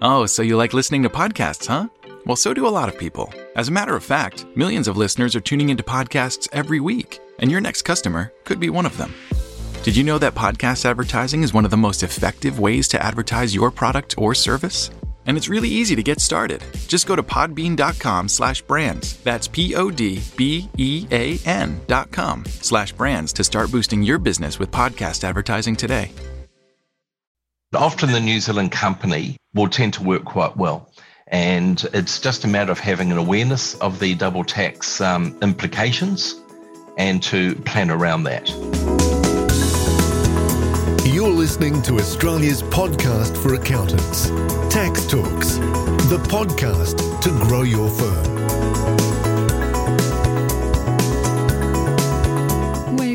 Oh, so you like listening to podcasts, huh? Well, so do a lot of people. As a matter of fact, millions of listeners are tuning into podcasts every week, and your next customer could be one of them. Did you know that podcast advertising is one of the most effective ways to advertise your product or service? And it's really easy to get started. Just go to podbean.com/brands. That's podbean.com/brands to start boosting your business with podcast advertising today. Often the New Zealand company will tend to work quite well. And it's just a matter of having an awareness of the double tax implications and to plan around that. You're listening to Australia's podcast for accountants, Tax Talks, the podcast to grow your firm.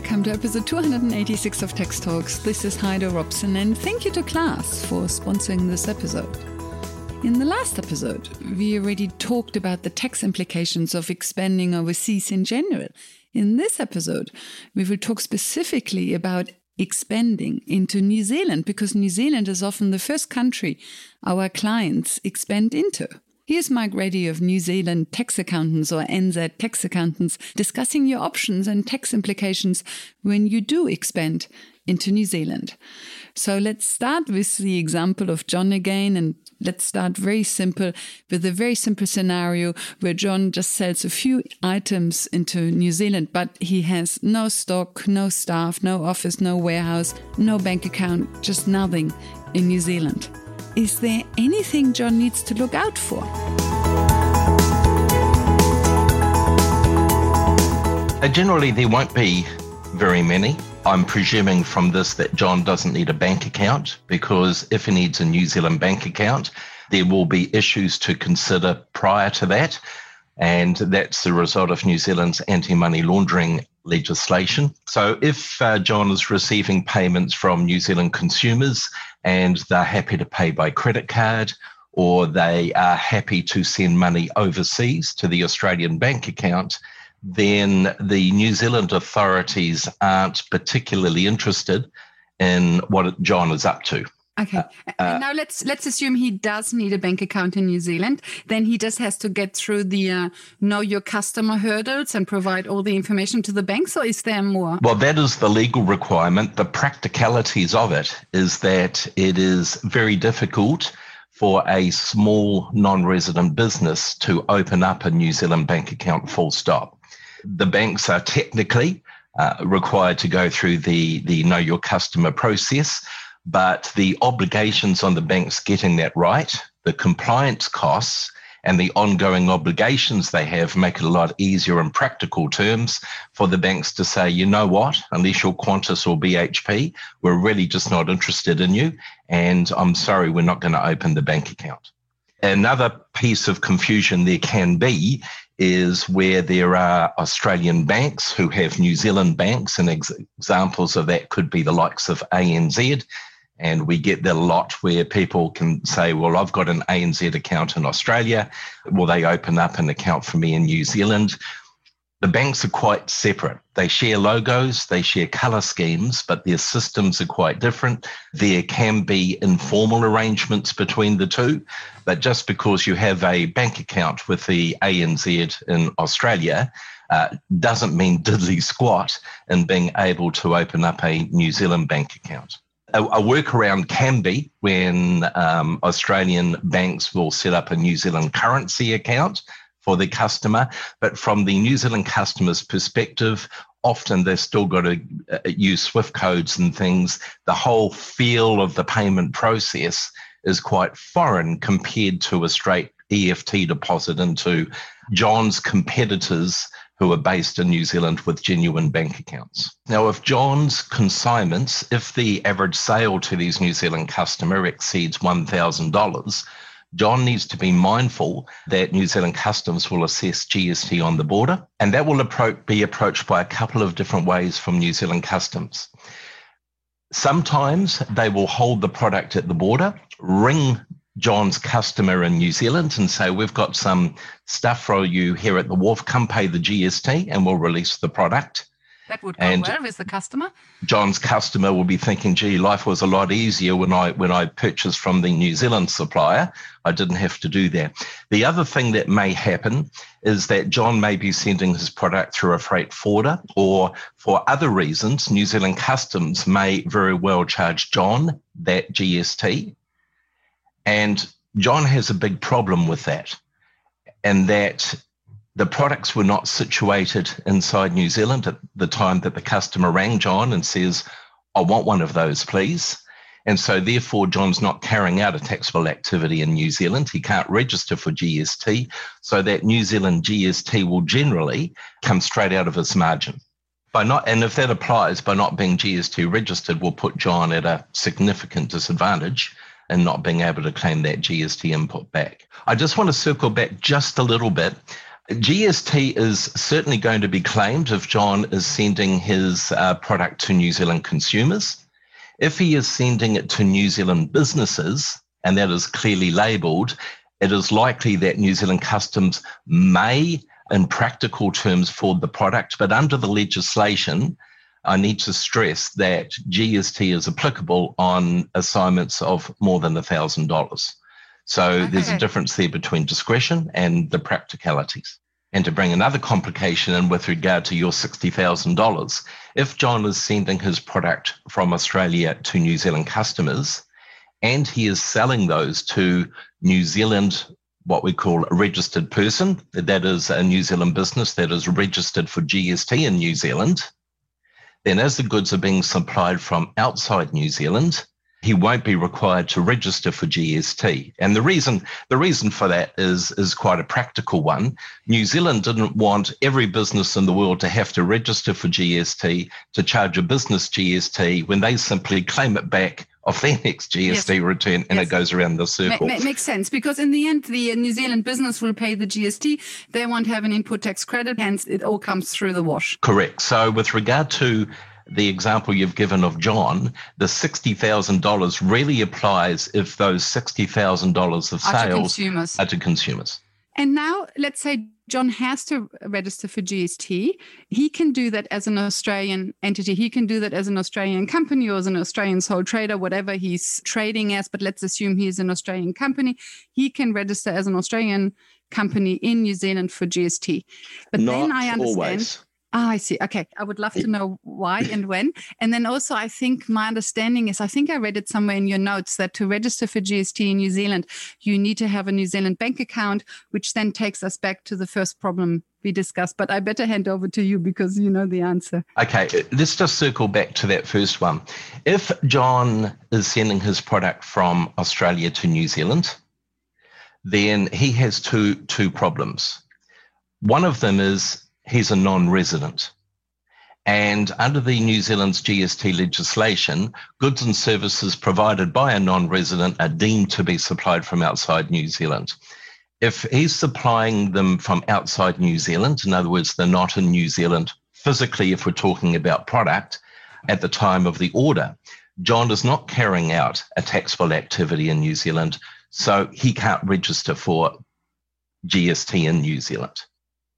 Welcome to episode 286 of Tax Talks. This is Heido Robson, and thank you to CLASS for sponsoring this episode. In the last episode, we already talked about the tax implications of expanding overseas in general. In this episode, we will talk specifically about expanding into New Zealand, because New Zealand is often the first country our clients expand into. Here's Mike Reddy of New Zealand Tax Accountants, or NZ Tax Accountants, discussing your options and tax implications when you do expand into New Zealand. So let's start with the example of John again, and let's start very simple with a very simple scenario where John just sells a few items into New Zealand, but he has no stock, no staff, no office, no warehouse, no bank account, just nothing in New Zealand. Is there anything John needs to look out for? Generally, there won't be very many. I'm presuming from this that John doesn't need a bank account, because if he needs a New Zealand bank account, there will be issues to consider prior to that. And that's the result of New Zealand's anti-money laundering legislation. So if John is receiving payments from New Zealand consumers and they're happy to pay by credit card, or they are happy to send money overseas to the Australian bank account, then the New Zealand authorities aren't particularly interested in what John is up to. Okay. Now let's assume he does need a bank account in New Zealand. Then he just has to get through the know your customer hurdles and provide all the information to the banks, or is there more? Well, that is the legal requirement. The practicalities of it is that it is very difficult for a small non-resident business to open up a New Zealand bank account, full stop. The banks are technically required to go through the know your customer process, but the obligations on the banks getting that right, the compliance costs and the ongoing obligations they have make it a lot easier in practical terms for the banks to say, you know what, unless you're Qantas or BHP, we're really just not interested in you, and I'm sorry, we're not going to open the bank account. Another piece of confusion there can be is where there are Australian banks who have New Zealand banks, and examples of that could be the likes of ANZ, and we get that a lot, where people can say, well, I've got an ANZ account in Australia, will they open up an account for me in New Zealand? The banks are quite separate. They share logos, they share colour schemes, but their systems are quite different. There can be informal arrangements between the two, but just because you have a bank account with the ANZ in Australia doesn't mean diddly squat in being able to open up a New Zealand bank account. A workaround can be when Australian banks will set up a New Zealand currency account for the customer, but from the New Zealand customer's perspective, often they've still got to use SWIFT codes and things. The whole feel of the payment process is quite foreign compared to a straight EFT deposit into John's competitors who are based in New Zealand with genuine bank accounts. Now, if John's consignments, if the average sale to these New Zealand customer exceeds $1,000, John needs to be mindful that New Zealand Customs will assess GST on the border, and that will be approached by a couple of different ways from New Zealand Customs. Sometimes they will hold the product at the border, ring John's customer in New Zealand and say, we've got some stuff for you here at the wharf, come pay the GST and we'll release the product. That would go well as the customer. John's customer will be thinking, gee, life was a lot easier when I purchased from the New Zealand supplier. I didn't have to do that. The other thing that may happen is that John may be sending his product through a freight forwarder, or for other reasons, New Zealand Customs may very well charge John that GST. And John has a big problem with that, and that the products were not situated inside New Zealand at the time that the customer rang John and says, I want one of those, please. And so therefore, John's not carrying out a taxable activity in New Zealand. He can't register for GST, so that New Zealand GST will generally come straight out of his margin. And if that applies, by not being GST registered, will put John at a significant disadvantage and not being able to claim that GST input back. I just want to circle back just a little bit. GST is certainly going to be claimed if John is sending his product to New Zealand consumers. If he is sending it to New Zealand businesses, and that is clearly labelled, it is likely that New Zealand Customs may, in practical terms, forward the product. But under the legislation, I need to stress that GST is applicable on assignments of more than $1,000. So there's a difference there between discretion and the practicalities. And to bring another complication in with regard to your $60,000, if John is sending his product from Australia to New Zealand customers, and he is selling those to New Zealand, what we call a registered person, that is a New Zealand business that is registered for GST in New Zealand, then as the goods are being supplied from outside New Zealand, he won't be required to register for GST. And the reason for that is quite a practical one. New Zealand didn't want every business in the world to have to register for GST, to charge a business GST, when they simply claim it back of their next GST return, and it goes around the circle. Makes sense, because in the end, the New Zealand business will pay the GST. They won't have an input tax credit, hence it all comes through the wash. Correct. So with regard to the example you've given of John, the $60,000 really applies if those $60,000 of sales are to consumers. And now let's say John has to register for GST. He can do that as an Australian entity. He can do that as an Australian company or as an Australian sole trader, whatever he's trading as. But let's assume he's an Australian company. He can register as an Australian company in New Zealand for GST. But not then I understand. Always. Ah, I see. Okay. I would love to know why and when. And then also, I think my understanding is, I think I read it somewhere in your notes, that to register for GST in New Zealand, you need to have a New Zealand bank account, which then takes us back to the first problem we discussed. But I better hand over to you because you know the answer. Okay. Let's just circle back to that first one. If John is sending his product from Australia to New Zealand, then he has two problems. One of them is, he's a non-resident. And under the New Zealand's GST legislation, goods and services provided by a non-resident are deemed to be supplied from outside New Zealand. If he's supplying them from outside New Zealand, in other words, they're not in New Zealand physically, if we're talking about product, at the time of the order, John is not carrying out a taxable activity in New Zealand, so he can't register for GST in New Zealand.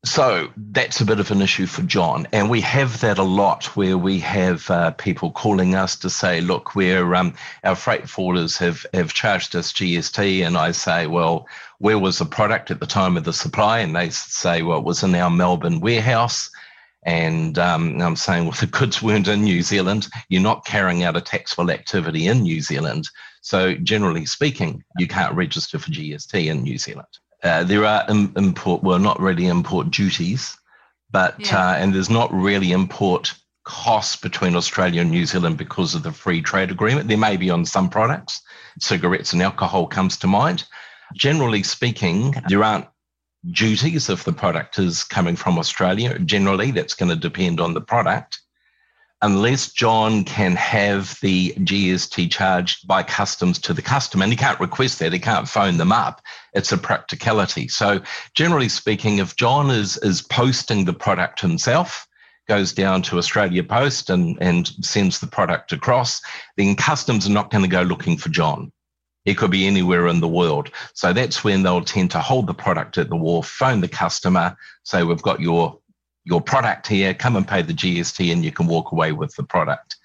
So that's a bit of an issue for John, and we have that a lot where we have people calling us to say, look, we're our freight forwarders have charged us GST, and I say, well, where was the product at the time of the supply? And they say, well, it was in our Melbourne warehouse, and I'm saying, well, the goods weren't in New Zealand. You're not carrying out a taxable activity in New Zealand, so generally speaking, you can't register for GST in New Zealand. There are not really import duties, but and there's not really import costs between Australia and New Zealand because of the free trade agreement. There may be on some products, cigarettes and alcohol comes to mind. Generally speaking, there aren't duties if the product is coming from Australia. Generally, that's going to depend on the product. Unless John can have the GST charged by customs to the customer, and he can't request that, he can't phone them up, it's a practicality. So generally speaking, if John is posting the product himself, goes down to Australia Post and sends the product across, then customs are not going to go looking for John. It could be anywhere in the world. So that's when they'll tend to hold the product at the wharf, phone the customer, say, we've got your your product here, come and pay the GST and you can walk away with the product.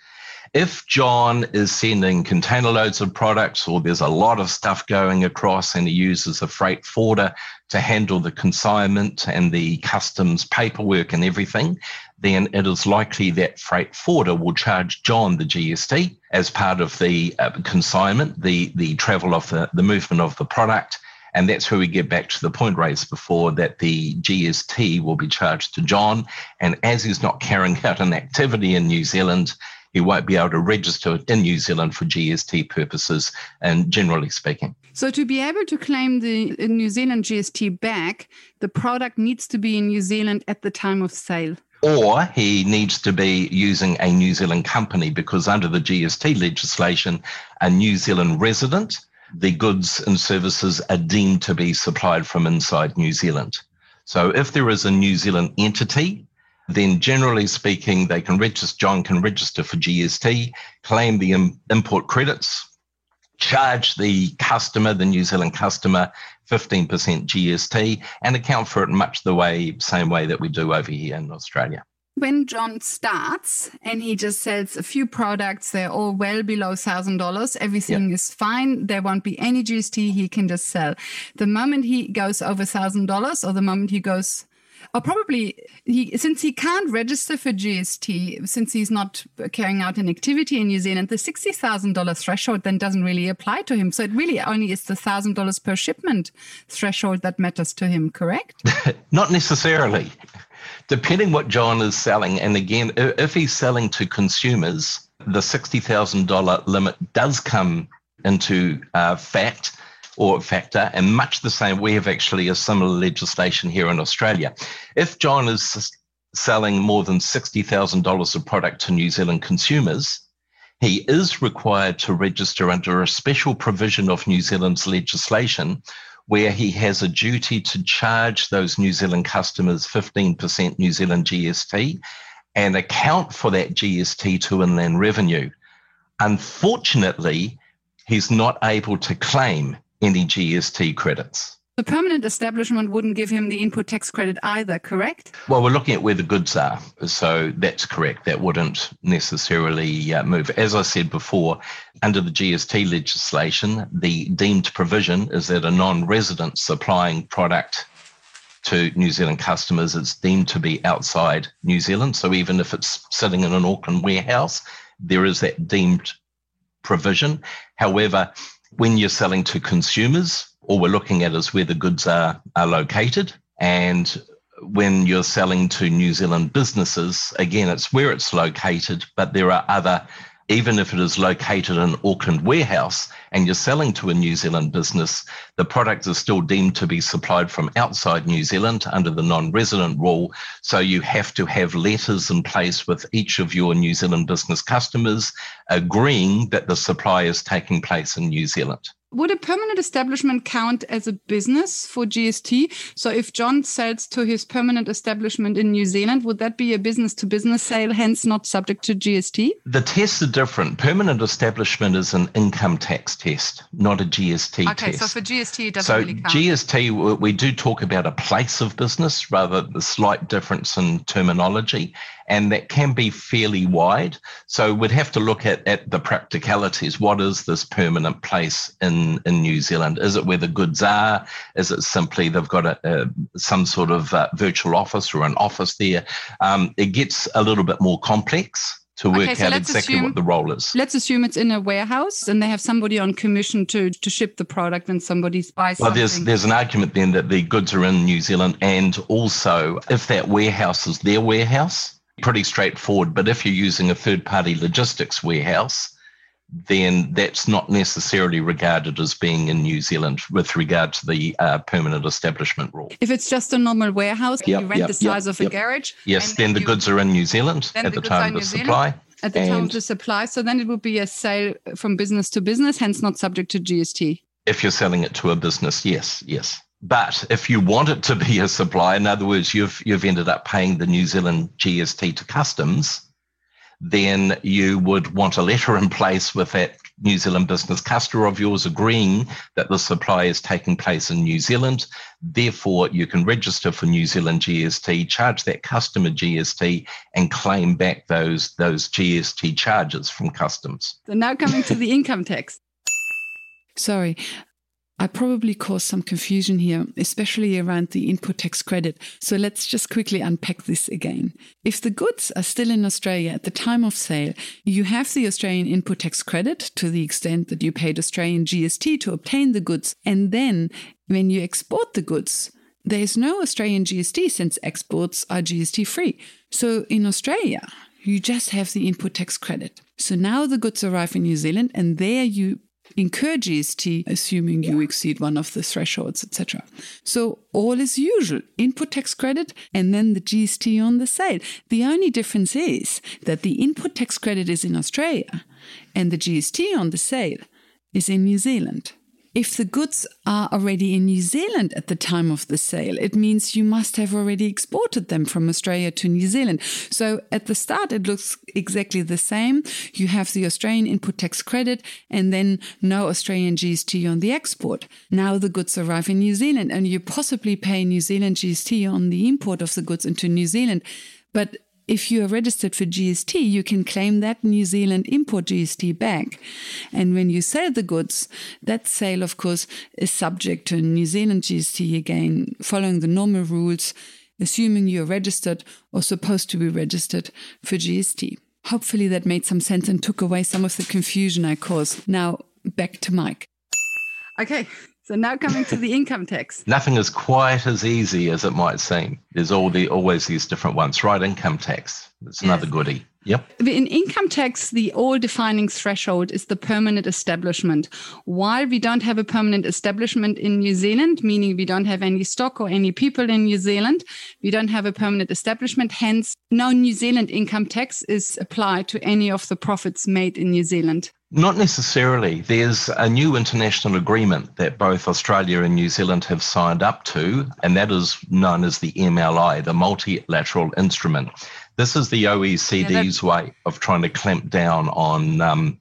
If John is sending container loads of products or there's a lot of stuff going across and he uses a freight forwarder to handle the consignment and the customs paperwork and everything, then it is likely that freight forwarder will charge John the GST as part of the consignment, the travel of the movement of the product. And that's where we get back to the point raised before, that the GST will be charged to John. And as he's not carrying out an activity in New Zealand, he won't be able to register in New Zealand for GST purposes, and generally speaking. So to be able to claim the New Zealand GST back, the product needs to be in New Zealand at the time of sale. Or he needs to be using a New Zealand company, because under the GST legislation, a New Zealand resident, the goods and services are deemed to be supplied from inside New Zealand. So if there is a New Zealand entity, then generally speaking, they can register, John can register for GST, claim the import credits, charge the customer, the New Zealand customer, 15% GST, and account for it much the same way that we do over here in Australia. When John starts and he just sells a few products, they're all well below $1,000. Everything is fine. There won't be any GST. He can just sell. The moment he goes over $1,000 or the moment he goes... Or probably, since he can't register for GST, since he's not carrying out an activity in New Zealand, the $60,000 threshold then doesn't really apply to him. So it really only is the $1,000 per shipment threshold that matters to him, correct? Not necessarily. Depending what John is selling, and again, if he's selling to consumers, the $60,000 limit does come into fact. Or factor, and much the same, we have actually a similar legislation here in Australia. If John is selling more than $60,000 of product to New Zealand consumers, he is required to register under a special provision of New Zealand's legislation where he has a duty to charge those New Zealand customers 15% New Zealand GST and account for that GST to Inland Revenue. Unfortunately, he's not able to claim any GST credits. The permanent establishment wouldn't give him the input tax credit either, correct? Well, we're looking at where the goods are. So that's correct. That wouldn't necessarily move. As I said before, under the GST legislation, the deemed provision is that a non-resident supplying product to New Zealand customers is deemed to be outside New Zealand. So even if it's sitting in an Auckland warehouse, there is that deemed provision. However, when you're selling to consumers, all we're looking at is where the goods are located. And when you're selling to New Zealand businesses, again, it's where it's located, but there are other, even if it is located in an Auckland warehouse and you're selling to a New Zealand business, the product is still deemed to be supplied from outside New Zealand under the non-resident rule. So you have to have letters in place with each of your New Zealand business customers agreeing that the supply is taking place in New Zealand. Would a permanent establishment count as a business for GST? So if John sells to his permanent establishment in New Zealand, would that be a business-to-business sale, hence not subject to GST? The tests are different. Permanent establishment is an income tax test, not a GST test. Okay, so for GST, it doesn't really count. So GST, we do talk about a place of business, rather the slight difference in terminology, and that can be fairly wide. So we'd have to look at the practicalities. What is this permanent place in New Zealand? Is it where the goods are? Is it simply they've got some sort of virtual office or an office there? It gets a little bit more complex to work out exactly what the role is. Let's assume it's in a warehouse and they have somebody on commission to ship the product and somebody buys something. Well, there's an argument then that the goods are in New Zealand, and also if that warehouse is their warehouse, pretty straightforward. But if you're using a third-party logistics warehouse, then that's not necessarily regarded as being in New Zealand with regard to the permanent establishment rule. If it's just a normal warehouse, you rent the size of a garage. Yes, then the goods are in New Zealand at the time of the supply. At the time of the supply. So then it would be a sale from business to business, hence not subject to GST. If you're selling it to a business, yes. But if you want it to be a supply, in other words, you've ended up paying the New Zealand GST to customs, then you would want a letter in place with that New Zealand business customer of yours agreeing that the supply is taking place in New Zealand. Therefore, you can register for New Zealand GST, charge that customer GST, and claim back those GST charges from customs. So now coming to the income tax. Sorry, I probably caused some confusion here, especially around the input tax credit. So let's just quickly unpack this again. If the goods are still in Australia at the time of sale, you have the Australian input tax credit to the extent that you paid Australian GST to obtain the goods. And then when you export the goods, there's no Australian GST since exports are GST free. So in Australia, you just have the input tax credit. So now the goods arrive in New Zealand and there you incur GST, assuming you exceed one of the thresholds, etc. So all is usual, input tax credit and then the GST on the sale. The only difference is that the input tax credit is in Australia and the GST on the sale is in New Zealand. If the goods are already in New Zealand at the time of the sale, it means you must have already exported them from Australia to New Zealand. So at the start, it looks exactly the same. You have the Australian input tax credit and then no Australian GST on the export. Now the goods arrive in New Zealand and you possibly pay New Zealand GST on the import of the goods into New Zealand. But if you are registered for GST, you can claim that New Zealand import GST back. And when you sell the goods, that sale, of course, is subject to New Zealand GST again, following the normal rules, assuming you are registered or supposed to be registered for GST. Hopefully that made some sense and took away some of the confusion I caused. Now, back to Mike. Okay. So now coming to the income tax. Nothing is quite as easy as it might seem. There's always these different ones, right? Income tax. It's another goodie. Yep. In income tax, the all-defining threshold is the permanent establishment. While we don't have a permanent establishment in New Zealand, meaning we don't have any stock or any people in New Zealand, we don't have a permanent establishment. Hence, no New Zealand income tax is applied to any of the profits made in New Zealand. Not necessarily. There's a new international agreement that both Australia and New Zealand have signed up to, and that is known as the MLI, the Multilateral Instrument. This is the OECD's way of trying to clamp down on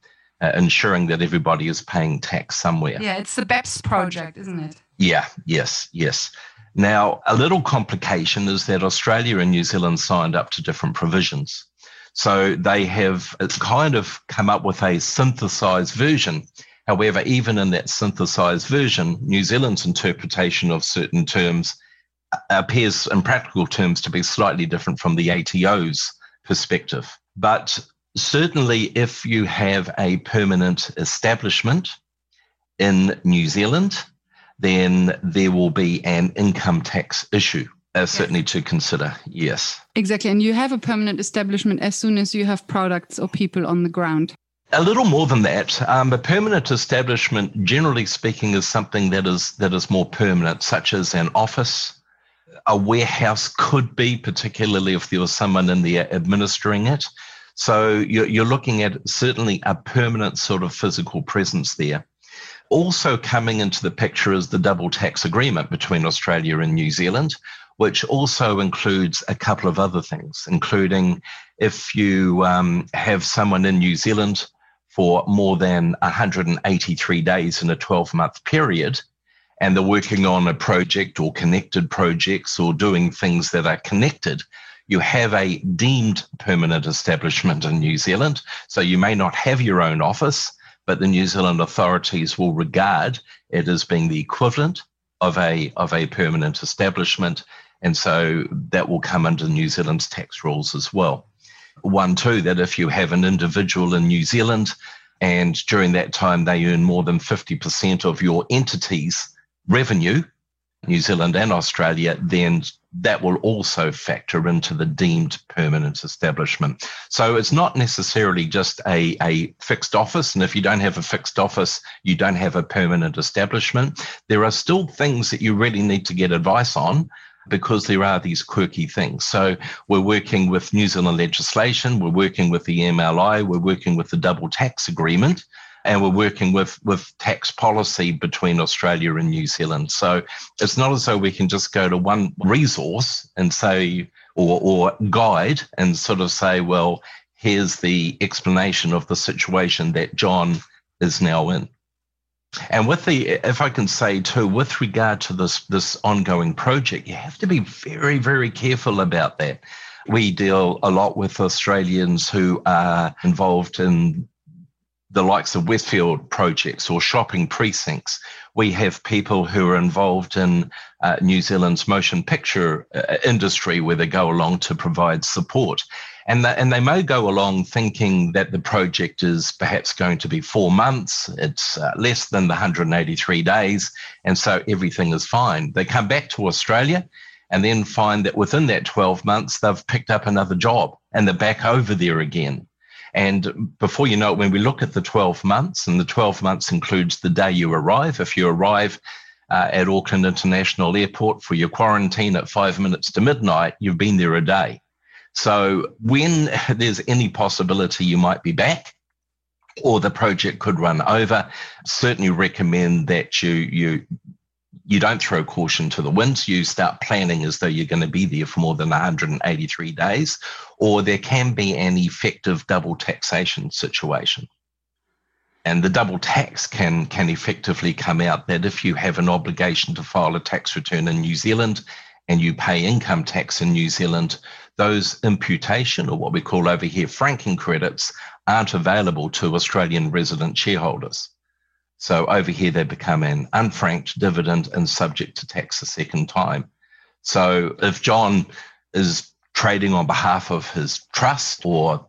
ensuring that everybody is paying tax somewhere. Yeah, it's the BEPS project, isn't it? Yeah, yes. Now, a little complication is that Australia and New Zealand signed up to different provisions. So they have, it's kind of come up with a synthesized version. However, even in that synthesized version, New Zealand's interpretation of certain terms appears in practical terms to be slightly different from the ATO's perspective. But certainly if you have a permanent establishment in New Zealand, then there will be an income tax issue. Certainly to consider, yes. Exactly. And you have a permanent establishment as soon as you have products or people on the ground. A little more than that. A permanent establishment, generally speaking, is something that is more permanent, such as an office. A warehouse could be, particularly if there was someone in there administering it. So you're looking at certainly a permanent sort of physical presence there. Also coming into the picture is the double tax agreement between Australia and New Zealand, which also includes a couple of other things, including if you have someone in New Zealand for more than 183 days in a 12-month period, and they're working on a project or connected projects or doing things that are connected, you have a deemed permanent establishment in New Zealand. So you may not have your own office, but the New Zealand authorities will regard it as being the equivalent of a permanent establishment. And so that will come under New Zealand's tax rules as well. One, too, that if you have an individual in New Zealand and during that time they earn more than 50% of your entity's revenue, New Zealand and Australia, then that will also factor into the deemed permanent establishment. So it's not necessarily just a fixed office. And if you don't have a fixed office, you don't have a permanent establishment. There are still things that you really need to get advice on, because there are these quirky things. So we're working with New Zealand legislation, we're working with the MLI, we're working with the double tax agreement, and we're working with tax policy between Australia and New Zealand. So it's not as though we can just go to one resource and say, or guide and sort of say, well, here's the explanation of the situation that John is now in. And with the, if I can say too, with regard to this ongoing project, you have to be very, very careful about that. We deal a lot with Australians who are involved in the likes of Westfield projects or shopping precincts. We have people who are involved in New Zealand's motion picture industry, where they go along to provide support. And they may go along thinking that the project is perhaps going to be 4 months, it's less than the 183 days, and so everything is fine. They come back to Australia and then find that within that 12 months, they've picked up another job and they're back over there again. And before you know it, when we look at the 12 months, and the 12 months includes the day you arrive. If you arrive at Auckland International Airport for your quarantine at 5 minutes to midnight, you've been there a day. So when there's any possibility you might be back or the project could run over, certainly recommend that you don't throw caution to the winds. You start planning as though you're going to be there for more than 183 days, or there can be an effective double taxation situation. And the double tax can effectively come out that if you have an obligation to file a tax return in New Zealand and you pay income tax in New Zealand, those imputation, or what we call over here franking credits, aren't available to Australian resident shareholders. So over here, they become an unfranked dividend and subject to tax a second time. So if John is trading on behalf of his trust, or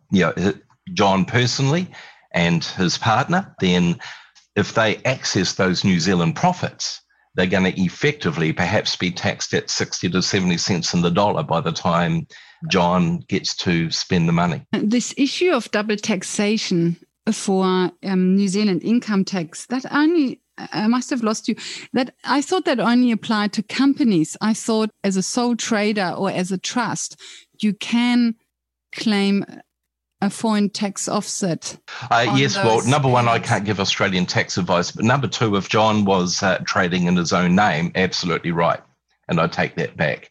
John personally and his partner, then if they access those New Zealand profits, they're going to effectively perhaps be taxed at 60 to 70 cents in the dollar by the time John gets to spend the money. This issue of double taxation for New Zealand income tax, that only, I must have lost you, that I thought that only applied to companies. I thought as a sole trader or as a trust, you can claim a foreign tax offset. Yes, well, number one, I can't give Australian tax advice, but number two, if John was trading in his own name, absolutely right. And I take that back.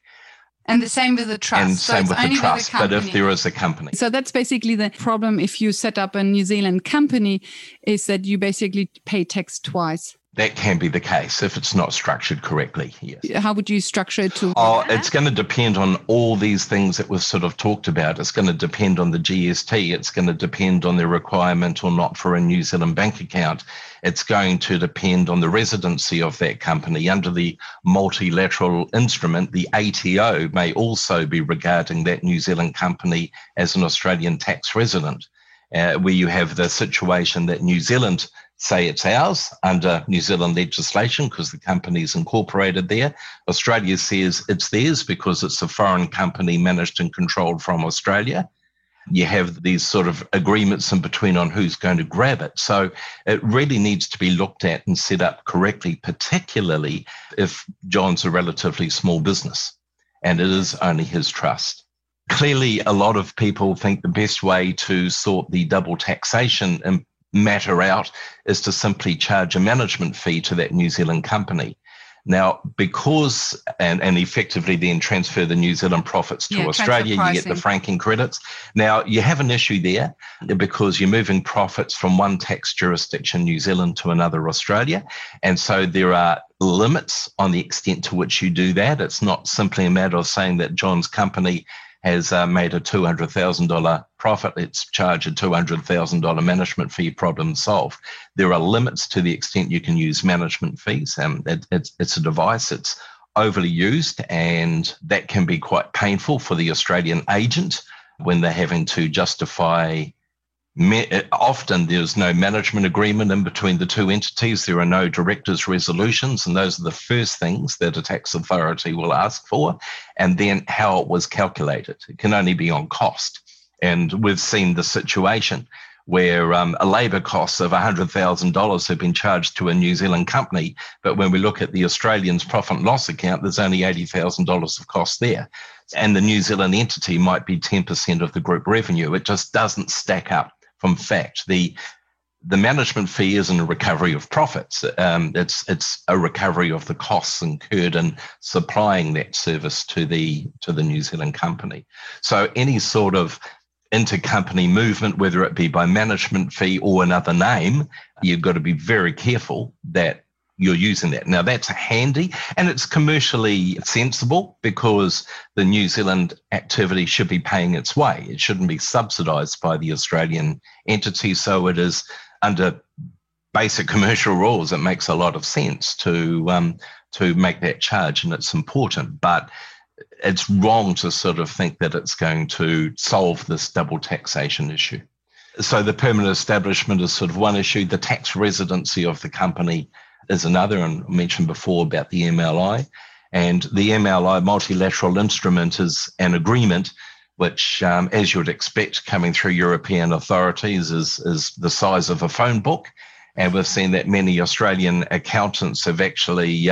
And the same with the trust. And so same with the trust, but if there is a company. So that's basically the problem if you set up a New Zealand company, is that you basically pay tax twice. That can be the case if it's not structured correctly. Yes. How would you structure it to? Oh, it's going to depend on all these things that we've sort of talked about. It's going to depend on the GST. It's going to depend on the requirement or not for a New Zealand bank account. It's going to depend on the residency of that company. Under the multilateral instrument, the ATO may also be regarding that New Zealand company as an Australian tax resident, where you have the situation that New Zealand say it's ours under New Zealand legislation because the company's incorporated there. Australia says it's theirs because it's a foreign company managed and controlled from Australia. You have these sort of agreements in between on who's going to grab it. So it really needs to be looked at and set up correctly, particularly if John's a relatively small business and it is only his trust. Clearly, a lot of people think the best way to sort the double taxation matter out is to simply charge a management fee to that New Zealand company. Now, because, and effectively then transfer the New Zealand profits to Australia, you get the franking credits. Now, you have an issue there because you're moving profits from one tax jurisdiction, New Zealand, to another, Australia. And so there are limits on the extent to which you do that. It's not simply a matter of saying that John's company has made a $200,000 profit, let's charge a $200,000 management fee, problem solved. There are limits to the extent you can use management fees. It's a device, it's overly used, and that can be quite painful for the Australian agent when they're having to justify. Often there's no management agreement in between the two entities. There are no directors' resolutions, and those are the first things that a tax authority will ask for, and then how it was calculated. It can only be on cost. And we've seen the situation where a labour cost of $100,000 have been charged to a New Zealand company, but when we look at the Australian's profit and loss account, there's only $80,000 of cost there. And the New Zealand entity might be 10% of the group revenue. It just doesn't stack up. From fact, the management fee isn't a recovery of profits. It's a recovery of the costs incurred in supplying that service to the New Zealand company. So any sort of intercompany movement, whether it be by management fee or another name, you've got to be very careful that you're using that. Now, that's handy and it's commercially sensible because the New Zealand activity should be paying its way. It shouldn't be subsidised by the Australian entity. So it is under basic commercial rules. It makes a lot of sense to make that charge, and it's important. But it's wrong to sort of think that it's going to solve this double taxation issue. So the permanent establishment is sort of one issue. The tax residency of the company is another, and I mentioned before about the MLI. And the MLI, multilateral instrument, is an agreement which, as you would expect coming through European authorities, is the size of a phone book. And we've seen that many Australian accountants have actually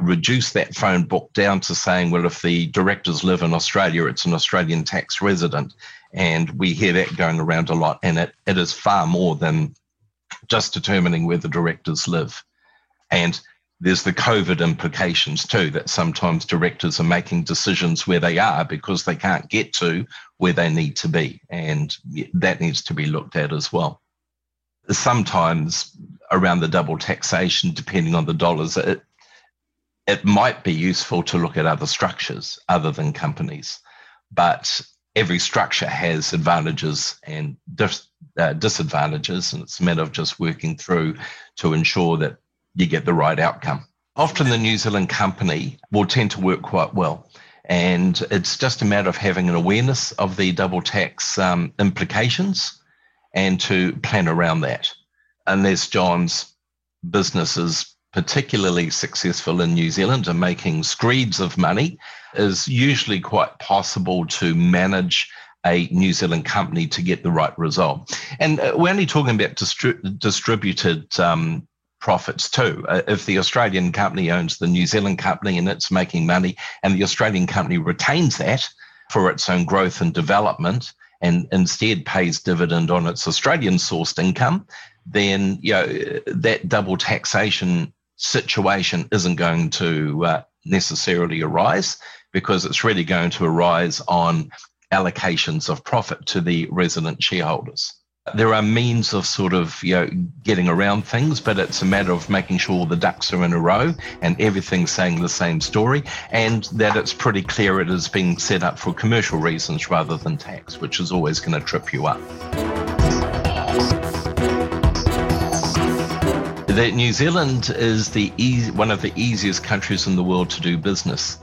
reduced that phone book down to saying, well, if the directors live in Australia, it's an Australian tax resident. And we hear that going around a lot. And it is far more than just determining where the directors live. And there's the COVID implications too, that sometimes directors are making decisions where they are because they can't get to where they need to be. And that needs to be looked at as well. Sometimes around the double taxation, depending on the dollars, it might be useful to look at other structures other than companies. But every structure has advantages and disadvantages, and it's a matter of just working through to ensure that you get the right outcome. Often the New Zealand company will tend to work quite well. And it's just a matter of having an awareness of the double tax implications and to plan around that. Unless John's business is particularly successful in New Zealand and making screeds of money, is usually quite possible to manage a New Zealand company to get the right result. And we're only talking about distributed profits too. If the Australian company owns the New Zealand company and it's making money, and the Australian company retains that for its own growth and development, and instead pays dividend on its Australian-sourced income, then that double taxation situation isn't going to necessarily arise, because it's really going to arise on allocations of profit to the resident shareholders. There are means of sort of getting around things, but it's a matter of making sure the ducks are in a row and everything's saying the same story, and that it's pretty clear it is being set up for commercial reasons rather than tax, which is always going to trip you up. That New Zealand is one of the easiest countries in the world to do business.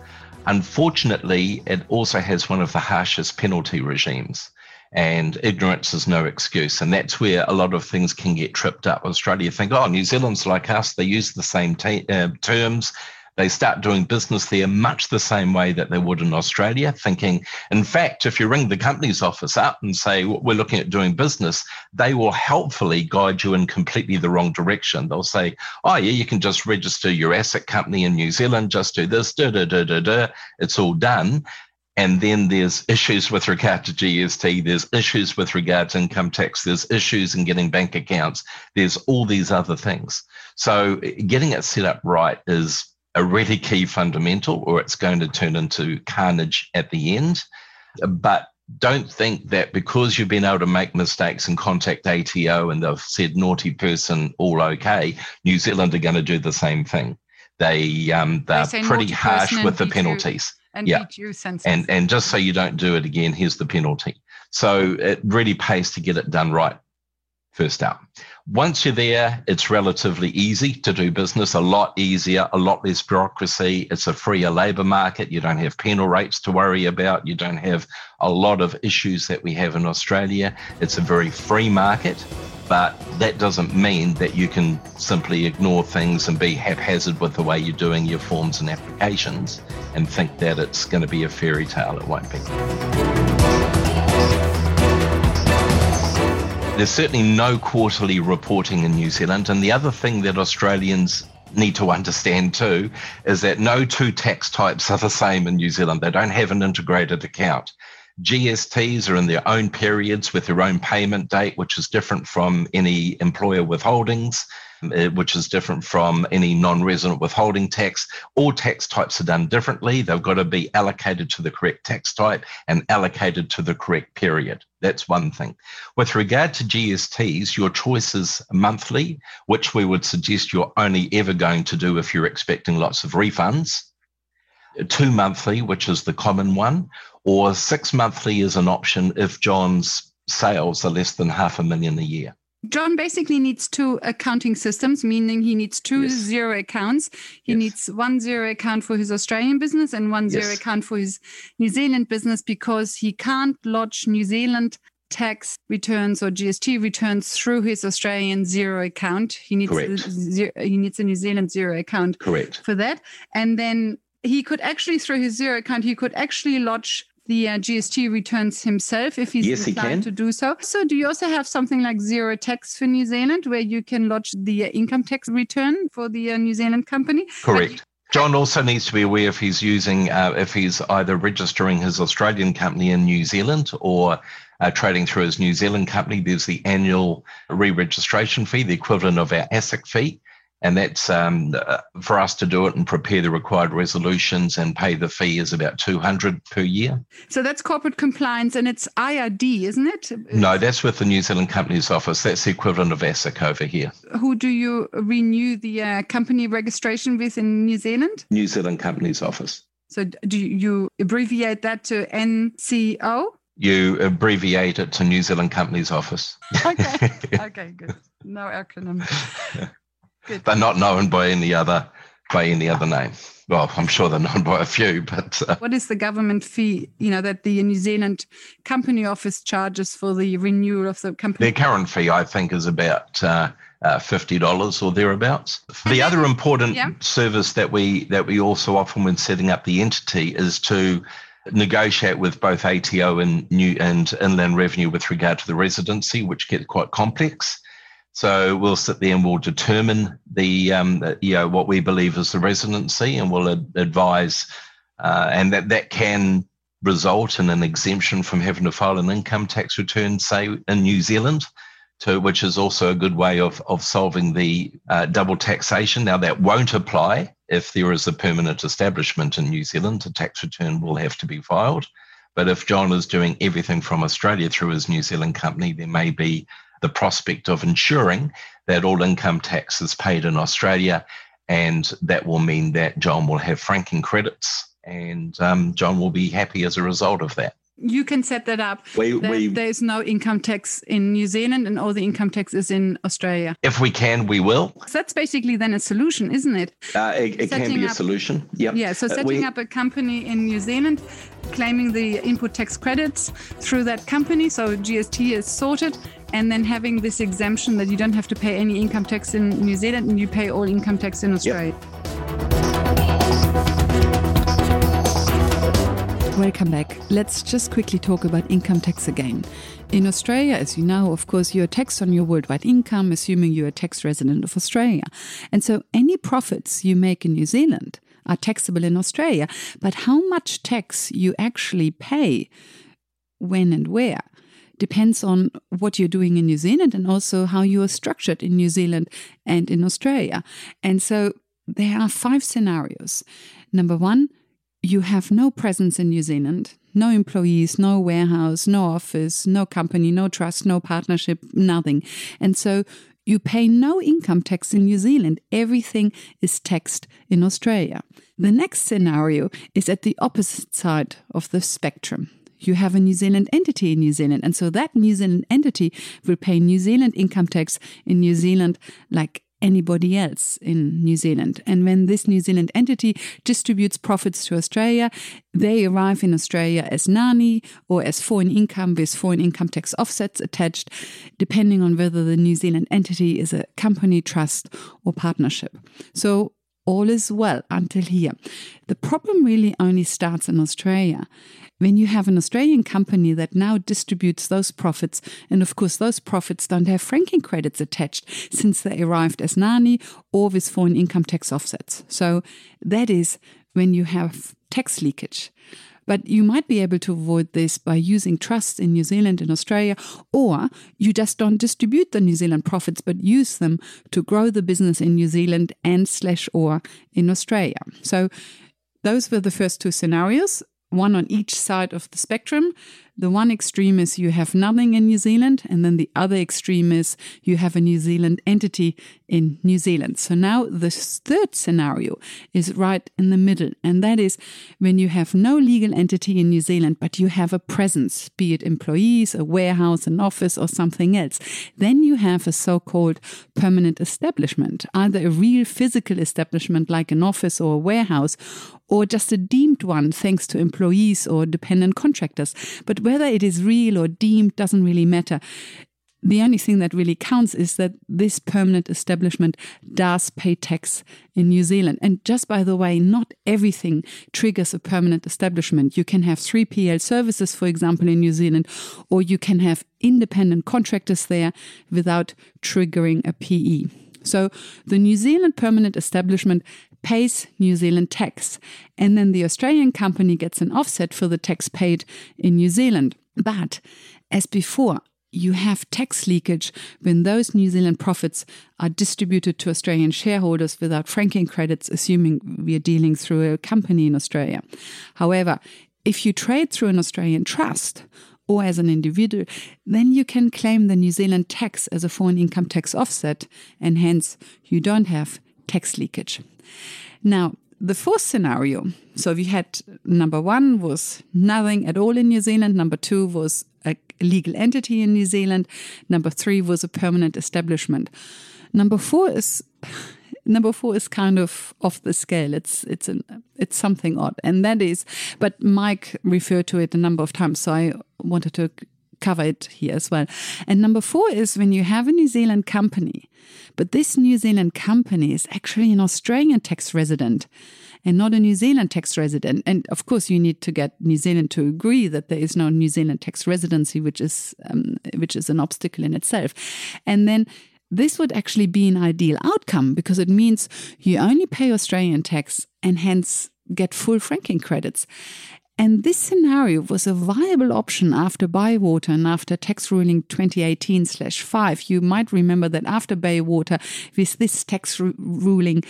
Unfortunately, it also has one of the harshest penalty regimes. And ignorance is no excuse. And that's where a lot of things can get tripped up. Australia think, oh, New Zealand's like us. They use the same terms. They start doing business there much the same way that they would in Australia, thinking, in fact, if you ring the company's office up and say, we're looking at doing business, they will helpfully guide you in completely the wrong direction. They'll say, oh, yeah, you can just register your ASIC company in New Zealand, just do this, it's all done. And then there's issues with regard to GST, there's issues with regard to income tax, there's issues in getting bank accounts, there's all these other things. So getting it set up right is a really key fundamental, or it's going to turn into carnage at the end. But don't think that because you've been able to make mistakes and contact ATO and they've said naughty person, all okay, New Zealand are going to do the same thing. They're pretty harsh with the penalties. And just so you don't do it again, here's the penalty. So it really pays to get it done right first up. Once you're there, it's relatively easy to do business, a lot easier, a lot less bureaucracy. It's a freer labour market. You don't have penal rates to worry about. You don't have a lot of issues that we have in Australia. It's a very free market, but that doesn't mean that you can simply ignore things and be haphazard with the way you're doing your forms and applications and think that it's going to be a fairy tale. It won't be. There's certainly no quarterly reporting in New Zealand. And the other thing that Australians need to understand too is that no two tax types are the same in New Zealand. They don't have an integrated account. GSTs are in their own periods with their own payment date, which is different from any employer withholdings. which is different from any non-resident withholding tax. All tax types are done differently. They've got to be allocated to the correct tax type and allocated to the correct period. That's one thing. With regard to GSTs, your choice is monthly, which we would suggest you're only ever going to do if you're expecting lots of refunds. 2 monthly, which is the common one, or 6 monthly is an option if John's sales are less than $500,000 a year. John basically needs 2 accounting systems, meaning he needs 2 zero accounts. He needs 1 zero account for his Australian business and 1 zero account for his New Zealand business, because he can't lodge New Zealand tax returns or GST returns through his Australian zero account. He needs a New Zealand zero account for that. And then he could actually, through his zero account, he could actually lodge the GST returns himself if he's inclined to do so. So do you also have something like zero tax for New Zealand, where you can lodge the income tax return for the New Zealand company? Correct. John also needs to be aware if he's using, if he's either registering his Australian company in New Zealand or trading through his New Zealand company, there's the annual re-registration fee, the equivalent of our ASIC fee. And that's for us to do it and prepare the required resolutions and pay the fee is about $200 per year. So that's corporate compliance, and it's IRD, isn't it? No, that's with the New Zealand Companies Office. That's the equivalent of ASIC over here. Who do you renew the company registration with in New Zealand? New Zealand Companies Office. So do you abbreviate that to NCO? You abbreviate it to New Zealand Companies Office. Okay, okay, good. No acronym. Good. They're not known by any other name. Well, I'm sure they're known by a few, but... What is the government fee, you know, that the New Zealand Company Office charges for the renewal of the company? Their current fee, I think, is about $50 or thereabouts. The other important service that we also offer when setting up the entity is to negotiate with both ATO and Inland Revenue with regard to the residency, which gets quite complex. So we'll sit there and we'll determine the what we believe is the residency, and we'll advise, and that can result in an exemption from having to file an income tax return, say in New Zealand, which is also a good way of solving the double taxation. Now that won't apply if there is a permanent establishment in New Zealand. A tax return will have to be filed, but if John is doing everything from Australia through his New Zealand company, there may be the prospect of ensuring that all income tax is paid in Australia, and that will mean that John will have franking credits, and John will be happy as a result of that. You can set that up. There's no income tax in New Zealand, and all the income tax is in Australia. If we can, we will. So that's basically then a solution, isn't it? It can be a solution. Yep. Yeah. So setting up a company in New Zealand, claiming the input tax credits through that company, so GST is sorted, and then having this exemption that you don't have to pay any income tax in New Zealand and you pay all income tax in Australia. Yep. Welcome back. Let's just quickly talk about income tax again. In Australia, as you know, of course, you're taxed on your worldwide income, assuming you're a tax resident of Australia. And so any profits you make in New Zealand are taxable in Australia. But how much tax you actually pay, when and where, depends on what you're doing in New Zealand and also how you are structured in New Zealand and in Australia. And so there are 5 scenarios. Number one, you have no presence in New Zealand, no employees, no warehouse, no office, no company, no trust, no partnership, nothing. And so you pay no income tax in New Zealand. Everything is taxed in Australia. The next scenario is at the opposite side of the spectrum. You have a New Zealand entity in New Zealand, and so that New Zealand entity will pay New Zealand income tax in New Zealand like anybody else in New Zealand. And when this New Zealand entity distributes profits to Australia, they arrive in Australia as NANI or as foreign income with foreign income tax offsets attached, depending on whether the New Zealand entity is a company, trust or partnership. So all is well until here. The problem really only starts in Australia. When you have an Australian company that now distributes those profits, and of course those profits don't have franking credits attached since they arrived as NANI or with foreign income tax offsets. So that is when you have tax leakage. But you might be able to avoid this by using trusts in New Zealand and Australia, or you just don't distribute the New Zealand profits, but use them to grow the business in New Zealand and/or in Australia. So those were the first two scenarios, one on each side of the spectrum. The one extreme is you have nothing in New Zealand, and then the other extreme is you have a New Zealand entity in New Zealand. So now the third scenario is right in the middle, and that is when you have no legal entity in New Zealand, but you have a presence, be it employees, a warehouse, an office, or something else. Then you have a so-called permanent establishment, either a real physical establishment like an office or a warehouse, or just a deemed one thanks to employees or dependent contractors. But whether it is real or deemed doesn't really matter. The only thing that really counts is that this permanent establishment does pay tax in New Zealand. And just by the way, not everything triggers a permanent establishment. You can have 3PL services, for example, in New Zealand, or you can have independent contractors there without triggering a PE. So the New Zealand permanent establishment pays New Zealand tax, and then the Australian company gets an offset for the tax paid in New Zealand. But as before, you have tax leakage when those New Zealand profits are distributed to Australian shareholders without franking credits, assuming we are dealing through a company in Australia. However, if you trade through an Australian trust or as an individual, then you can claim the New Zealand tax as a foreign income tax offset, and hence you don't have tax leakage. Now, the fourth scenario, so we had number one was nothing at all in New Zealand, number two was a legal entity in New Zealand, number three was a permanent establishment. Number four is kind of off the scale. It's something odd, and that is, but Mike referred to it a number of times, so I wanted to cover it here as well. And number four is when you have a New Zealand company, but this New Zealand company is actually an Australian tax resident and not a New Zealand tax resident. And of course, you need to get New Zealand to agree that there is no New Zealand tax residency, which is an obstacle in itself. And then this would actually be an ideal outcome because it means you only pay Australian tax and hence get full franking credits. And this scenario was a viable option after Bywater and after tax ruling 2018/5. You might remember that after Bywater, with this tax ruling,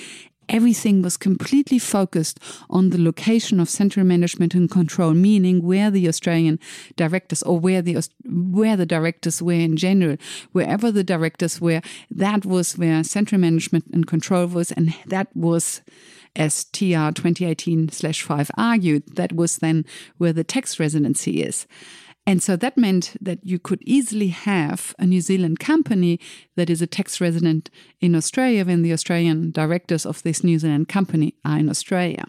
everything was completely focused on the location of central management and control, meaning where the Australian directors or where the directors were in general. Wherever the directors were, that was where central management and control was, and that was, as TR 2018/5 argued, that was then where the tax residency is. And so that meant that you could easily have a New Zealand company that is a tax resident in Australia when the Australian directors of this New Zealand company are in Australia.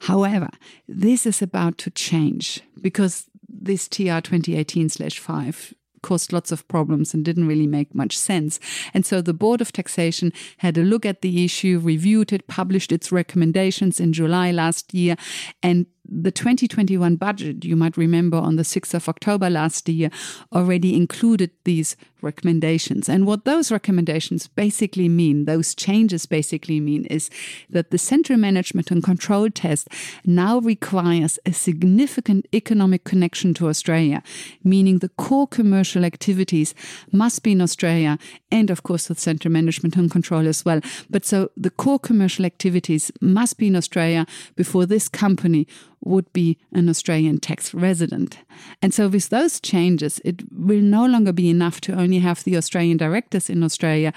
However, this is about to change because this TR 2018/5 caused lots of problems and didn't really make much sense. And so the Board of Taxation had a look at the issue, reviewed it, published its recommendations in July last year. And the 2021 budget, you might remember on the 6th of October last year, already included these recommendations. And what those recommendations basically mean, those changes basically mean, is that the central management and control test now requires a significant economic connection to Australia, meaning the core commercial activities must be in Australia and, of course, the central management and control as well. But so the core commercial activities must be in Australia before this company would be an Australian tax resident. And so with those changes, it will no longer be enough to only have the Australian directors in Australia,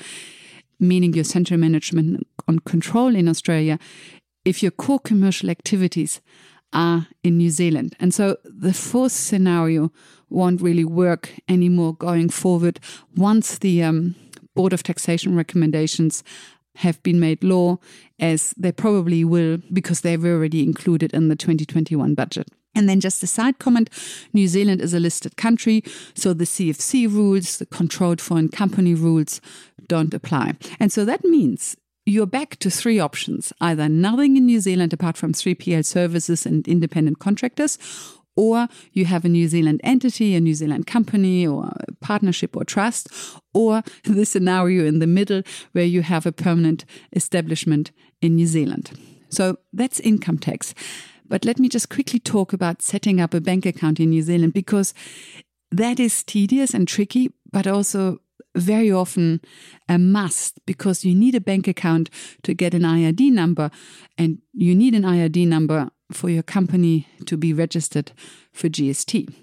meaning your central management on control in Australia, if your core commercial activities are in New Zealand. And so the fourth scenario won't really work anymore going forward once the Board of Taxation recommendations have been made law, as they probably will because they were already included in the 2021 budget. And then just a side comment, New Zealand is a listed country, so the CFC rules, the controlled foreign company rules, don't apply. And so that means you're back to three options, either nothing in New Zealand apart from 3PL services and independent contractors, or you have a New Zealand entity, a New Zealand company or a partnership or trust, or the scenario in the middle where you have a permanent establishment in New Zealand. So that's income tax. But let me just quickly talk about setting up a bank account in New Zealand, because that is tedious and tricky, but also very often a must, because you need a bank account to get an IRD number, and you need an IRD number for your company to be registered for GST.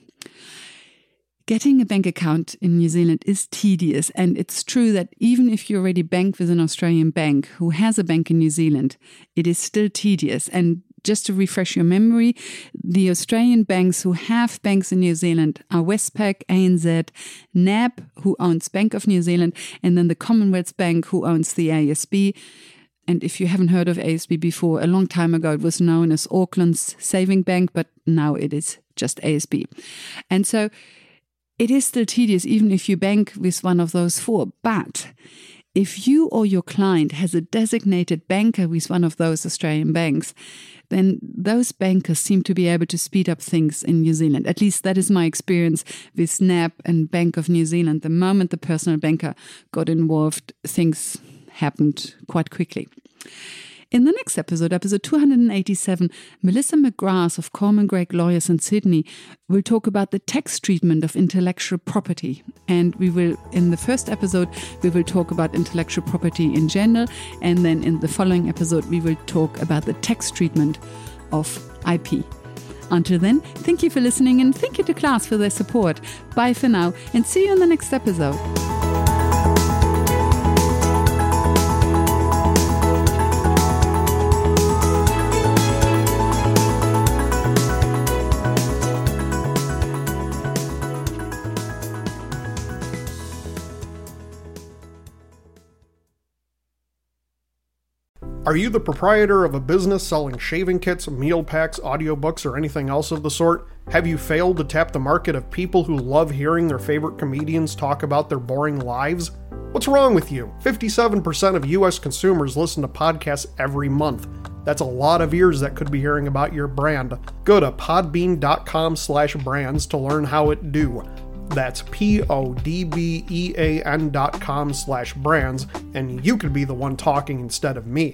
Getting a bank account in New Zealand is tedious, and it's true that even if you already bank with an Australian bank who has a bank in New Zealand, it is still tedious. And just to refresh your memory, the Australian banks who have banks in New Zealand are Westpac, ANZ, NAB, who owns Bank of New Zealand, and then the Commonwealth Bank, who owns the ASB. And if you haven't heard of ASB before, a long time ago it was known as Auckland's Saving Bank, but now it is just ASB. And so it is still tedious even if you bank with one of those four. But if you or your client has a designated banker with one of those Australian banks, then those bankers seem to be able to speed up things in New Zealand. At least that is my experience with NAB and Bank of New Zealand. The moment the personal banker got involved, things happened quite quickly. In the next episode, episode 287, Melissa McGrath of Coleman Greg Lawyers in Sydney will talk about the tax treatment of intellectual property. And we will, in the first episode, we will talk about intellectual property in general. And then in the following episode, we will talk about the tax treatment of IP. Until then, thank you for listening, and thank you to CLASS for their support. Bye for now, and see you in the next episode. Are you the proprietor of a business selling shaving kits, meal packs, audiobooks, or anything else of the sort? Have you failed to tap the market of people who love hearing their favorite comedians talk about their boring lives? What's wrong with you? 57% of U.S. consumers listen to podcasts every month. That's a lot of ears that could be hearing about your brand. Go to podbean.com/brands to learn how it do. That's podbean.com/brands, and you could be the one talking instead of me.